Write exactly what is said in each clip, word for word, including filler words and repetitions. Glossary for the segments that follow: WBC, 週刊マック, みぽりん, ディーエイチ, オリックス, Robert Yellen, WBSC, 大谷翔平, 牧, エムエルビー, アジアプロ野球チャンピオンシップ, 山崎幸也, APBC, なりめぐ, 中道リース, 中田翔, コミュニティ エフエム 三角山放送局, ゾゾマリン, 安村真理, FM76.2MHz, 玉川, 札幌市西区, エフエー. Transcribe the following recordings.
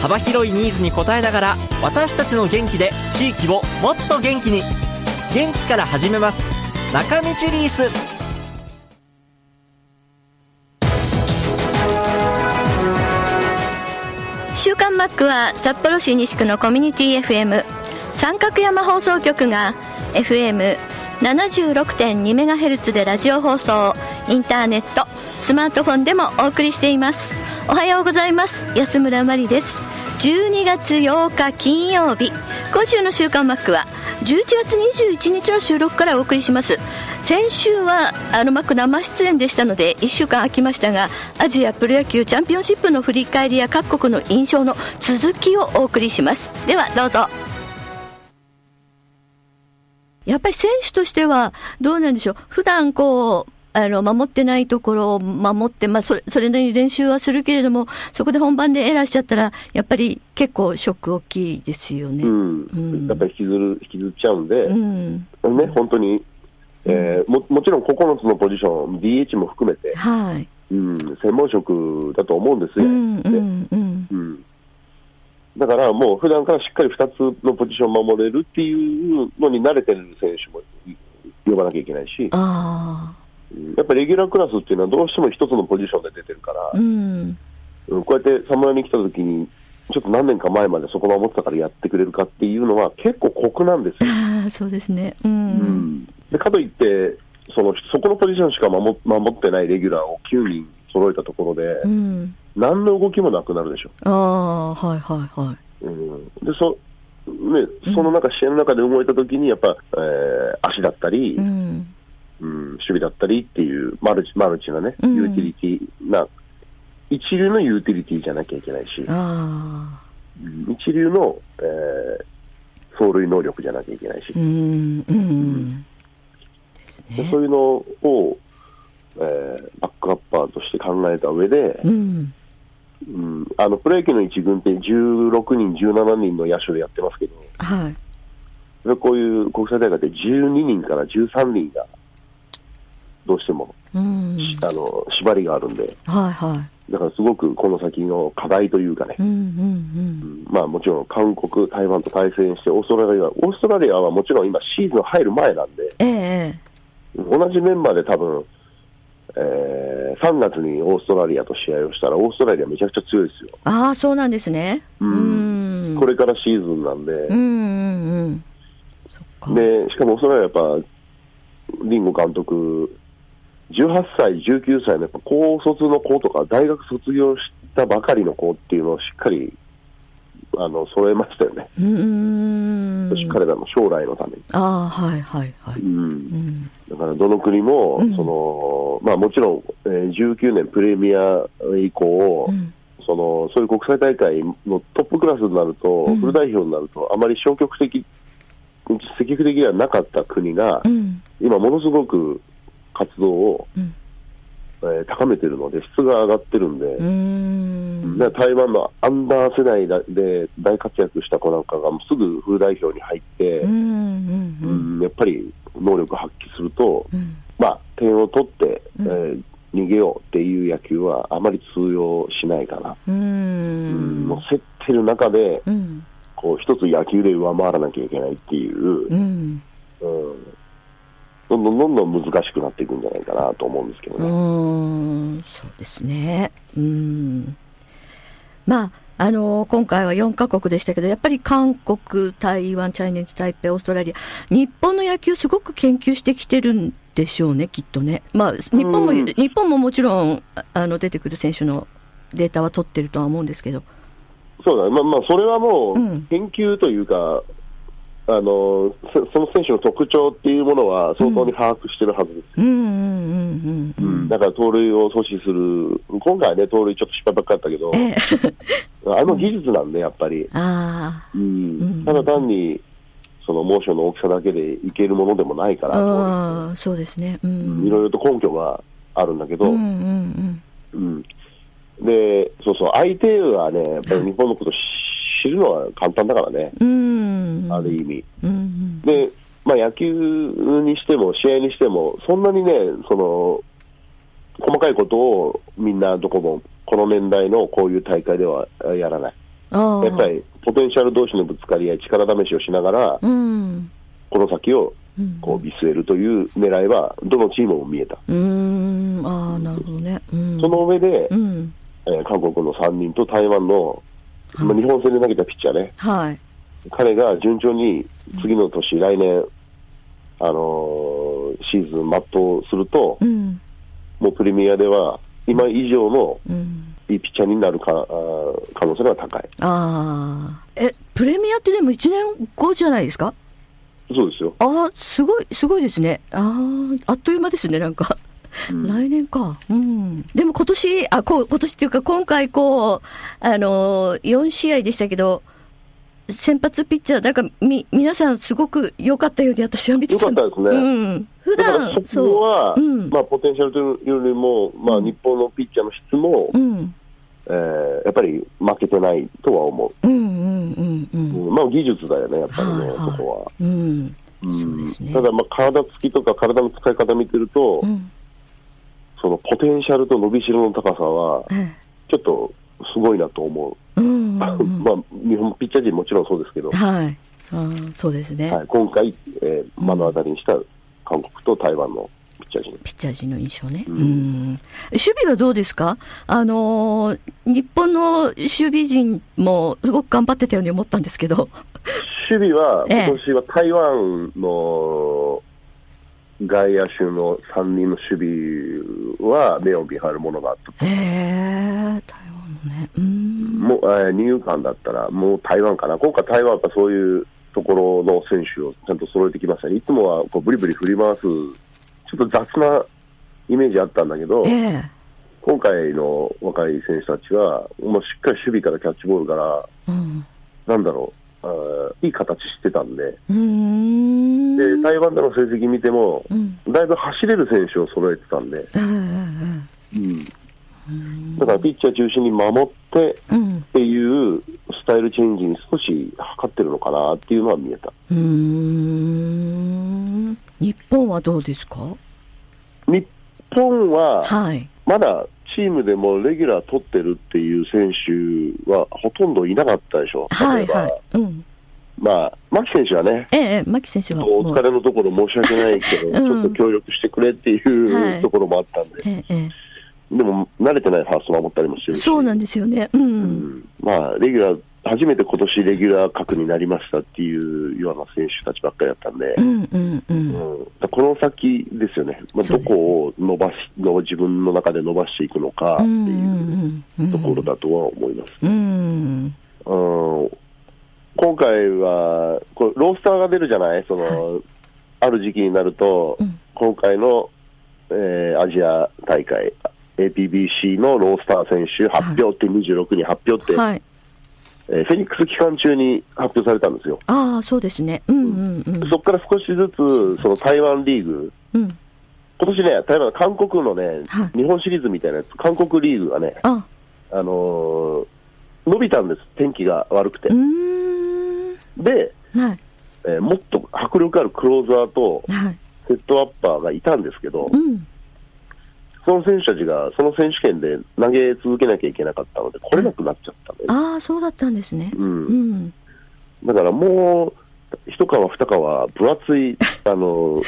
幅広いニーズに応えながら、私たちの元気で地域をもっと元気に。元気から始めます。中道リース。週刊マックは札幌市西区のコミュニティ エフエム 三角山放送局が エフエムななじゅうろくてんにメガヘルツ でラジオ放送、インターネット、スマートフォンでもお送りしています。おはようございます。安村真理です。じゅうにがつようか金曜日、今週の週刊マックはじゅういちがつにじゅういちにちの収録からお送りします。先週はあのマック生出演でしたのでいっしゅうかん空きましたが、アジアプロ野球チャンピオンシップの振り返りや各国の印象の続きをお送りします。ではどうぞ。やっぱり選手としてはどうなんでしょう。普段こうあの、守ってないところを守って、まあ、それ、それなりに練習はするけれども、そこで本番でエラーしちゃったら、やっぱり結構ショック大きいですよね。うん。うん、やっぱり引きずる、引きずっちゃうんで、うん、ね、本当に、えー、も、もちろんここのつのポジション、ディーエイチ も含めて、はい。うん、専門職だと思うんですよ、ね。うん、うん、うん。だからもう普段からしっかりふたつのポジションを守れるっていうのに慣れてる選手も呼ばなきゃいけないし、ああ。やっぱりレギュラークラスっていうのはどうしても一つのポジションで出てるから、うん、こうやって侍に来た時にちょっと何年か前までそこ守ってたからやってくれるかっていうのは結構酷なんですよ。あ、そうですね、うんうん、でかといってそのそこのポジションしか 守, 守ってないレギュラーをきゅうにん揃えたところで、うん、何の動きもなくなるでしょ。あ、はいはいはい、うん、でそね、その中、うん、試合の中で動いた時にやっぱ、えー、足だったり、うん、うん、守備だったりっていうマルチ、マルチなね、ユーティリティな、うん、一流のユーティリティじゃなきゃいけないし、あ、一流の、えー、走塁能力じゃなきゃいけないし、うんうん、でそういうのを、えー、バックアッパーとして考えた上で、うんうん、あのプロ野球の一軍ってじゅうろくにんじゅうななにんの野手でやってますけど、はい、でこういう国際大会でじゅうににんからじゅうさんにんがどうしても、うん、あの縛りがあるんで、はいはい、だからすごくこの先の課題というかね、うんうんうん、まあ、もちろん韓国、台湾と対戦してオーストラリアは、オーストラリアはもちろん今シーズン入る前なんで、えー、同じメンバーで多分、えー、さんがつにオーストラリアと試合をしたらオーストラリアめちゃくちゃ強いですよ。ああ、そうなんですね、うんうん、これからシーズンなんで、うんうんうん、そっか。でしかもオーストラリアはやっぱリンゴ監督じゅうはっさい、じゅうきゅうさいのやっぱ高卒の子とか大学卒業したばかりの子っていうのをしっかりあの揃えましたよね。うーん、彼らの将来のために。あ、はいはいはい、うんうん、だからどの国も、うん、そのまあ、もちろん、えー、じゅうきゅうねんプレミア以降、うん、そのそういう国際大会のトップクラスになると、うん、フル代表になるとあまり消極的積極的ではなかった国が、うん、今ものすごく活動を、うん、えー、高めてるので質が上がってるんで、うーん、だから台湾のアンダー世代で大活躍した子なんかがすぐフル代表に入って、うんうんうん、やっぱり能力発揮すると、うん、まあ、点を取って、うん、えー、逃げようっていう野球はあまり通用しないかな。うーん、もう競ってる中で、うん、こう一つ野球で上回らなきゃいけないっていう、うんうん、どんどんどんどん難しくなっていくんじゃないかなと思うんですけどね。うーん、そうですね、うん、まあ、あのー、今回はよんかこくでしたけど、やっぱり韓国、台湾、チャイニーズ、台北、オーストラリア、日本の野球すごく研究してきてるんでしょうね、きっとね。まあ、日本も、日本ももちろんあの出てくる選手のデータは取ってるとは思うんですけど。そうだ、まあまあ、それはもう研究というか、あのその選手の特徴っていうものは相当に把握してるはずです。だから盗塁を阻止する、今回はね盗塁ちょっと失敗ばっかりだったけど、ええ、あの技術なんでやっぱり、うんあうん、ただ単にそのモーションの大きさだけでいけるものでもないから、あそうですね、うん、いろいろと根拠があるんだけど、うんうんうんうん、でそうそう相手はねやっぱり日本のこと知るのは簡単だからね、うん、ある意味、うんうん、で、まあ、野球にしても試合にしてもそんなにねその細かいことをみんなどこもこの年代のこういう大会ではやらない。あやっぱりポテンシャル同士のぶつかり合い力試しをしながら、うん、この先をこう見据えるという狙いはどのチームも見えた。うーんあなるほどね、うん、その上で、うんえー、韓国のさんにんと台湾の日本戦で投げたピッチャーね、はい、彼が順調に次の年、うん、来年、あのー、シーズン全うすると、うん、もうプレミアでは今以上のいいピッチャーになるか、うん、可能性が高い。あえプレミアってでもいちねんごじゃないですか。そうですよ。あすごいすごいですね。 あ, あっという間ですねなんかうん、来年か、うん、でも今年あこ今年っていうか今回こう、あのー、よん試合でしたけど先発ピッチャーなんかみ皆さんすごく良かったように私は見てたんです。良かったですね、うん、普段だそこは、うんまあ、ポテンシャルというよりも、まあ、日本のピッチャーの質も、うんえー、やっぱり負けてないとは思う、うんうんうんうんまあ、技術だよねやっぱりね、はあはあ、そこは、うんそうですね、ただ、まあ、体つきとか体の使い方見てると、うんそのポテンシャルと伸びしろの高さはちょっとすごいなと思う、うんうんうんまあ、日本ピッチャー陣もちろんそうですけど、はい、あそうですね、はい、今回、えー、目の当たりにした韓国と台湾のピッチャー陣、ピッチャー陣の印象ね、うんうん、守備はどうですか、あのー、日本の守備陣もすごく頑張ってたように思ったんですけど守備は今年は台湾の外野手のさんにんの守備は目を見張るものがあった。へえ、台湾のね。うんもう二遊間だったらもう台湾かな。今回台湾はやっぱそういうところの選手をちゃんと揃えてきましたね。いつもはこうブリブリ振り回すちょっと雑なイメージあったんだけど、今回の若い選手たちはもうしっかり守備からキャッチボールから、うん、なんだろう。いい形してたんで、うーんで台湾での成績見ても、うん、だいぶ走れる選手を揃えてたんで、うんうん、だからピッチャー中心に守ってっていうスタイルチェンジに少し測ってるのかなっていうのは見えた。うーん日本はどうですか。日本はまだチームでもレギュラー取ってるっていう選手はほとんどいなかったでしょ。例えば、はいはいうんまあ、牧選手はね、ええ、牧選手はお疲れのところ申し訳ないけど、うん、ちょっと協力してくれっていうところもあったんで、はいええ、でも慣れてないファースト守ったりもしてるし、そうなんですよね、うんうんまあ、レギュラー初めて今年レギュラー格になりましたっていうような選手たちばっかりだったんで、うんうんうんうん、この先ですよね、まあ、どこを伸ばしの自分の中で伸ばしていくのかっていうところだとは思います、うんうんうん、今回はこれロースターが出るじゃない、その、はい、ある時期になると、うん、今回の、えー、アジア大会 エーピービーシー のロースター選手発表って、はい、にじゅうろくにん発表って、はいフェニックス期間中に発表されたんですよ。ああ、そうですね。うんうんうん。そこから少しずつその台湾リーグ、うん、今年ね台湾韓国のね、はい、日本シリーズみたいなやつ韓国リーグがね、あ、あのー、伸びたんです。天気が悪くて。うーんで、はいえー、もっと迫力あるクローザーとセットアッパーがいたんですけど、はいうん、その選手たちがその選手権で投げ続けなきゃいけなかったので来れなくなっちゃった。ああそうだったんですね、うんうん、だからもう一皮二皮分厚いあの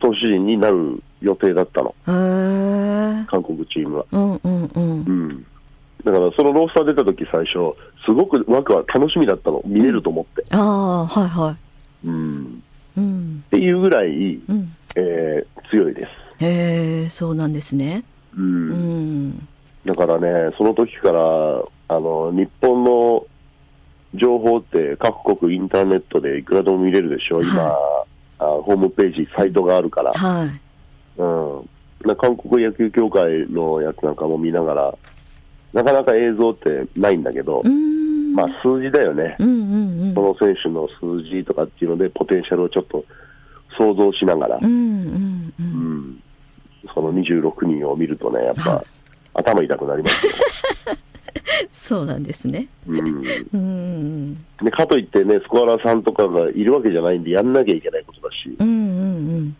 投手陣になる予定だったの韓国チームは、うんうんうんうん、だからそのロースター出た時最初すごくワクワク楽しみだったの見れると思って、うん、ああはいはい、うんうん、っていうぐらい、うんえー、強いです。へえそうなんですね、うんうん、だからねその時からあの日本の情報って各国インターネットでいくらでも見れるでしょ、今、はい、あホームページサイトがあるから、はい、うん、な韓国野球協会のやつなんかも見ながら、なかなか映像ってないんだけど、うん、まあ、数字だよね、うんうんうん、その選手の数字とかっていうのでポテンシャルをちょっと想像しながら、うんうんうんうん、そのにじゅうろくにんを見るとね、やっぱ頭痛くなりますよねそうなんですね、うんうん、でかといってねスコアラーさんとかがいるわけじゃないんでやんなきゃいけないことだし、うんうん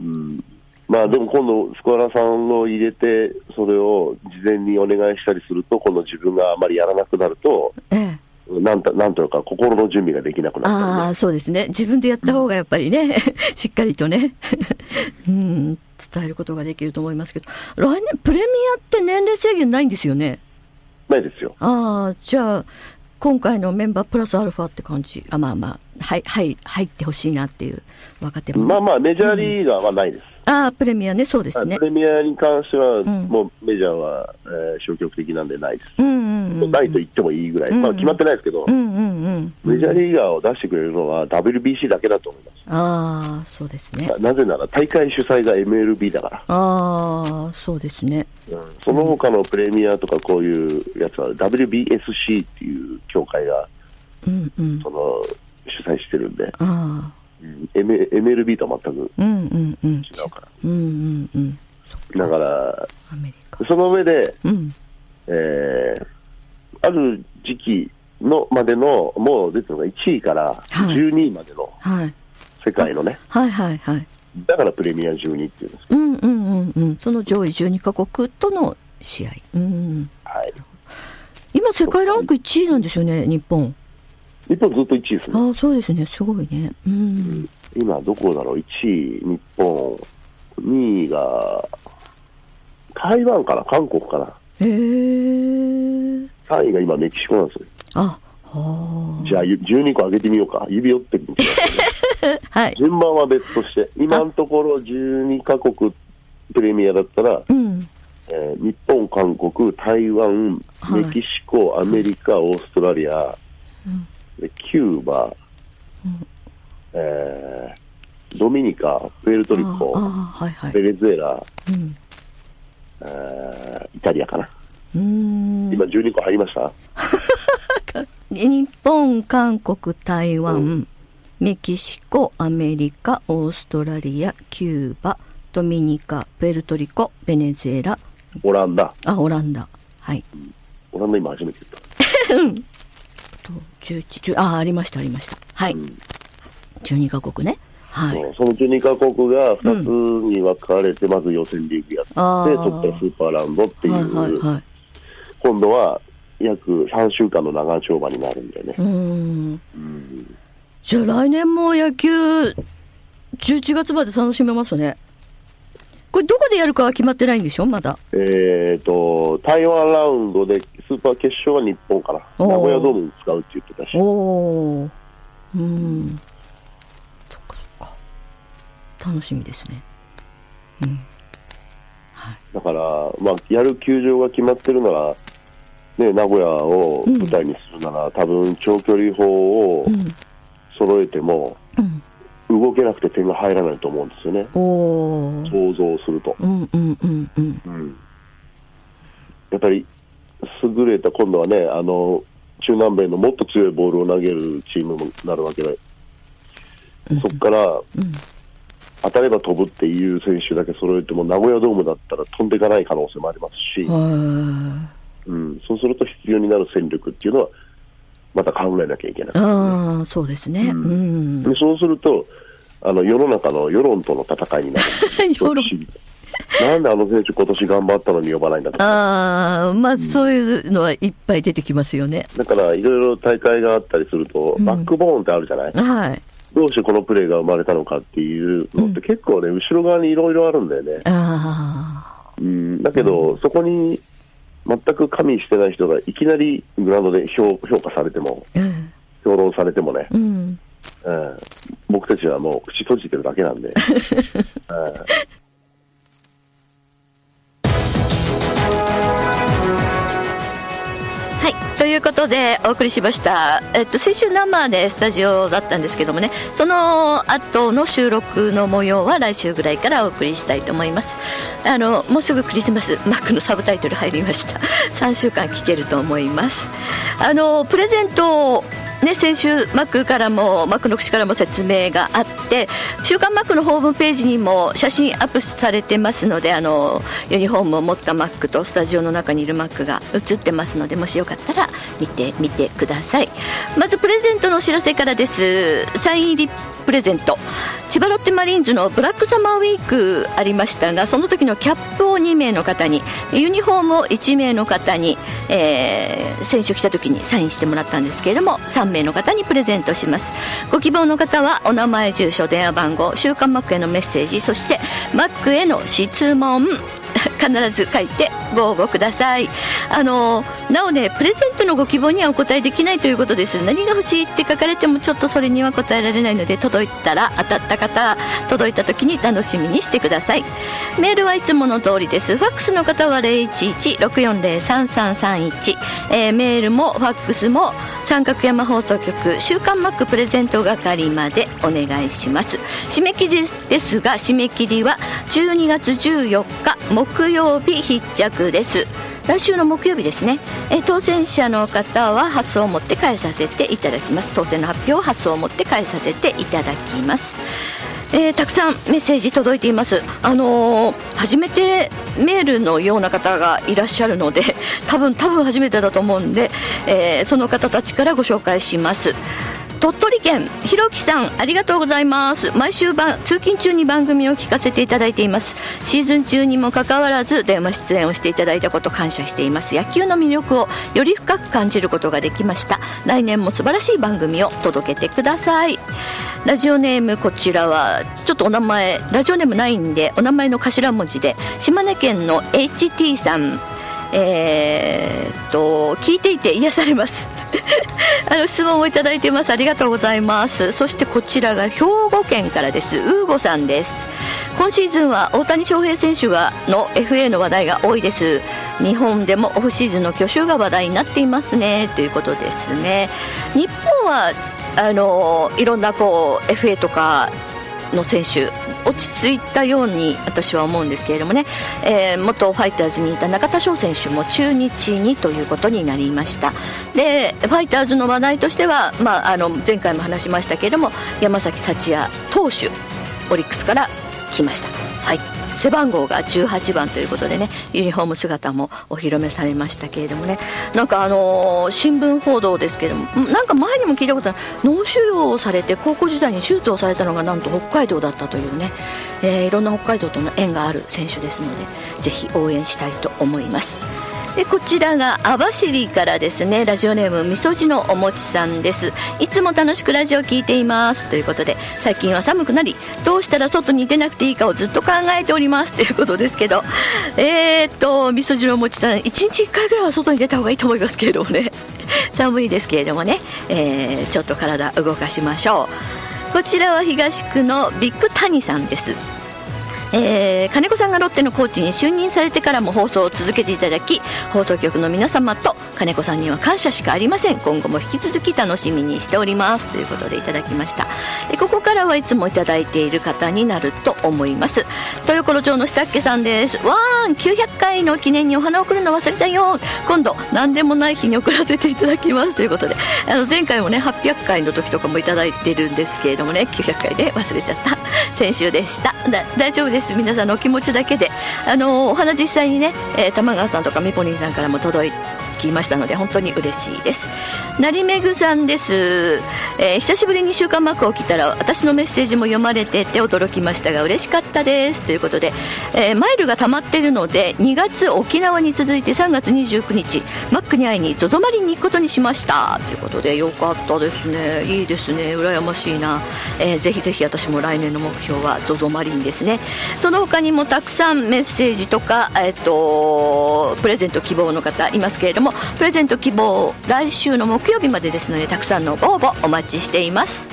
うんうん、まあでも今度スコアラーさんを入れてそれを事前にお願いしたりすると今度自分があまりやらなくなると、ええ、なんと、なんというか心の準備ができなくなったり、ね、あ、そうですね、自分でやった方がやっぱりね、うん、しっかりとね、うん、伝えることができると思いますけど、来年プレミアって年齢制限ないんですよね。ないですよ。ああ、じゃあ今回のメンバープラスアルファって感じ。あ、まあまあ、はいはい、入ってほしいなっていう若手も、まあまあメジャーリーガーはないです、うん、ああプレミアね、そうですね、プレミアに関しては、うん、もうメジャーは、えー、消極的なんでないです、うんうんうんうん、ないと言ってもいいぐらい、まあ、決まってないですけど、うんうんうんうん、メジャーリーガーを出してくれるのは ダブリュービーシー だけだと思います。ああ、そうですね、なぜなら大会主催が エムエルビー だから。ああ、そうですね、うん、その他のプレミアとかこういうやつは ダブリュービーエスシー っていう協会が、うんうん、その主催してるんで、あ、うん、エムエルビー とは全く違うから、うんうんうん、だからアメリカ、その上で、うん、えー、ある時期のまでのもう出てるのがいちいからじゅうにいまでの、はいはい、世界のね、はいはいはい、だからプレミアじゅうにっていうんですけど、うんうんうんうん、その上位じゅうにかこくとの試合、うん、はい、今世界ランクいちいなんですよね、日本。日本ずっといちいですね。あ、そうですね、すごいね、うんうん、今どこだろう、いちい日本、にいが台湾かな、韓国かな、へー、さんいが今メキシコなんですよ。あは、じゃあじゅうにこ上げてみようか、指折ってみて、はい、順番は別として、今のところじゅうにかこくプレミアだったら、うん、えー、日本、韓国、台湾、メキシコ、はい、アメリカ、オーストラリア、うん、キューバ、うん、えー、ドミニカ、プエルトリコ、はいはい、ベネズエラ、うん、えー、イタリアかな。うーん、今じゅうにこ入りました日本、韓国、台湾、うん、メキシコ、アメリカ、オーストラリア、キューバ、ドミニカ、プエルトリコ、ベネズエラ、オランダ。あ、オランダ、はい、うん、オランダ今初めて言ったじゅういち、じゅう、あ、ありましたありました、はい、うん、じゅうにかこくね、はい、そのじゅうにかこくがふたつに分かれて、うん、まず予選リーグやって、そこからスーパーラウンドっていう、はいはいはい、今度は約さんしゅうかんの長丁場になるんだよね。うーん、うん、じゃあ来年も野球じゅういちがつまで楽しめますね。これどこでやるかは決まってないんでしょ、まだ。えーと台湾ラウンドでスーパー決勝は日本から名古屋ドームに使うって言ってたし、おー、うん、そっかそっか、楽しみですね、うん、はい、だから、まあ、やる球場が決まってるならね、名古屋を舞台にするなら、うん、多分長距離砲を揃えても、うん、動けなくて点が入らないと思うんですよね、お、想像すると、うんうんうんうんうん、やっぱり優れた、今度はね、あの中南米のもっと強いボールを投げるチームになるわけで、うん、そこから、うん、当たれば飛ぶっていう選手だけ揃えても名古屋ドームだったら飛んでいかない可能性もありますし、は、うん、そうすると必要になる戦力っていうのはまた考えなきゃいけない、ね、あ、そうですね、うんうん、でそうするとあの世の中の世論との戦いになる世論なんであの選手今年頑張ったのに呼ばないんだとか、あ、まあ、そういうのはいっぱい出てきますよね、うん、だからいろいろ大会があったりすると、うん、バックボーンってあるじゃない、はい、どうしてこのプレーが生まれたのかっていうのって結構ね、うん、後ろ側にいろいろあるんだよね、あ、うん、だけど、うん、そこに全く加味してない人がいきなりグラウンドで 評, 評価されても、うん、評論されてもね、うんうん、僕たちはもう口閉じてるだけなんで、うん、はい、といういうことでお送りしました、えっと、先週生でスタジオだったんですけどもね、その後の収録の模様は来週ぐらいからお送りしたいと思います。あのもうすぐクリスマス、マックのサブタイトル入りました。さんしゅうかん聞けると思います。あのプレゼントをね、先週マックからもマックの口からも説明があって、週刊マックのホームページにも写真アップされてますので、あのユニフォームを持ったマックとスタジオの中にいるマックが写ってますので、もしよかったら見てみてください。まずプレゼントのお知らせからです。サイン入りプレゼント、千葉ロッテマリーンズのブラックサマーウィークありましたが、その時のキャップをにめいの方に、ユニフォームをいちめいの方に、えー、選手来た時にサインしてもらったんですけれども、さんめいの方にプレゼントします。ご希望の方はお名前、住所、電話番号、週刊マックへのメッセージ、そしてマックへの質問必ず書いてご応募ください。あのなおね、プレゼントのご希望にはお答えできないということです。何が欲しいって書かれてもちょっとそれには答えられないので、届いたら当たった方、届いた時に楽しみにしてください。メールはいつもの通りです。ファックスの方は ゼロいちいち ろくよんゼロ さんさんさんいち、えー、メールもファックスも三角山放送局週刊マックプレゼント係までお願いします。締め切りですが、締め切りはじゅうにがつじゅうよっか木曜日必着です。来週の木曜日ですね、え当選者の方は発送を持って返させていただきます。当選の発表を発送を持って返させていただきます。えー、たくさんメッセージ届いています。あのー、初めてメールのような方がいらっしゃるので、多分多分初めてだと思うんで、えー、その方たちからご紹介します。鳥取県ひろきさん、ありがとうございます。毎週番通勤中に番組を聞かせていただいています。シーズン中にもかかわらず電話出演をしていただいたこと感謝しています。野球の魅力をより深く感じることができました。来年も素晴らしい番組を届けてください。ラジオネーム、こちらはちょっとお名前ラジオネームないんで、お名前の頭文字で島根県の エイチティー さん、えー、っと聞いていて癒されますあの質問をいただいてます。ありがとうございます。そしてこちらが兵庫県からです。ウーゴさんです。今シーズンは大谷翔平選手がの エフエー の話題が多いです。日本でもオフシーズンの去就が話題になっていますね、ということですね。日本はあのいろんなこう エフエー とかの選手落ち着いたように私は思うんですけれどもね、えー、元ファイターズにいた中田翔選手も中日にということになりました。でファイターズの話題としては、まあ、あの前回も話しましたけれども、山崎幸也投手オリックスから来ました。はい、背番号がじゅうはちばんということでね、ユニフォーム姿もお披露目されましたけれどもね、なんかあのー、新聞報道ですけれども、なんか前にも聞いたことある、脳腫瘍をされて高校時代に手術をされたのがなんと北海道だったというね、えー、いろんな北海道との縁がある選手ですので、ぜひ応援したいと思います。でこちらが網走からですね、ラジオネームみそじのおもちさんです。いつも楽しくラジオ聞いていますということで、最近は寒くなりどうしたら外に出なくていいかをずっと考えておりますということですけど、えー、っとみそじのおもちさん、いちにちいっかいぐらいは外に出た方がいいと思いますけれどもね寒いですけれどもね、えー、ちょっと体動かしましょう。こちらは東区のビッグ谷さんです。えー、金子さんがロッテのコーチに就任されてからも放送を続けていただき、放送局の皆様と金子さんには感謝しかありません。今後も引き続き楽しみにしておりますということでいただきました。でここからはいつもいただいている方になると思います。豊頃町の下っけさんです。わーん、きゅうひゃっかいの記念にお花を送るの忘れたよ、今度何でもない日に送らせていただきますということで、あの前回もねはっぴゃっかいの時とかもいただいてるんですけれどもね、きゅうひゃっかいで、ね、忘れちゃった先週でした。だ大丈夫です、皆さんのお気持ちだけで。あのお花実際にね、えー、玉川さんとかみぽりんさんからも届きましたので本当に嬉しいです。なりめぐさんです、えー、久しぶりに週刊マックを来たら私のメッセージも読まれてて驚きましたが嬉しかったですということで、えー、マイルが溜まっているのでにがつ沖縄に続いてさんがつにじゅうくにちマックに会いにゾゾマリンに行くことにしましたということで、よかったですね、いいですね、羨ましいな、えー、ぜひぜひ私も来年の目標はゾゾマリンですね。その他にもたくさんメッセージとか、えー、とプレゼント希望の方いますけれども、プレゼント希望来週の木曜日までですので、たくさんのご応募お待ちしています。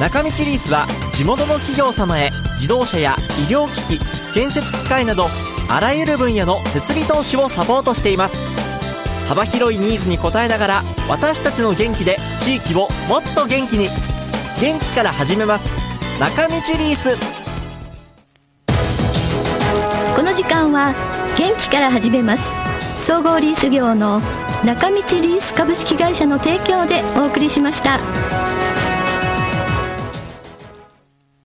中道リースは地元の企業様へ自動車や医療機器、建設機械などあらゆる分野の設備投資をサポートしています。幅広いニーズに応えながら、私たちの元気で地域をもっと元気に。元気から始めます、中道リース。この時間は元気から始めます、総合リース業の中道リース株式会社の提供でお送りしました。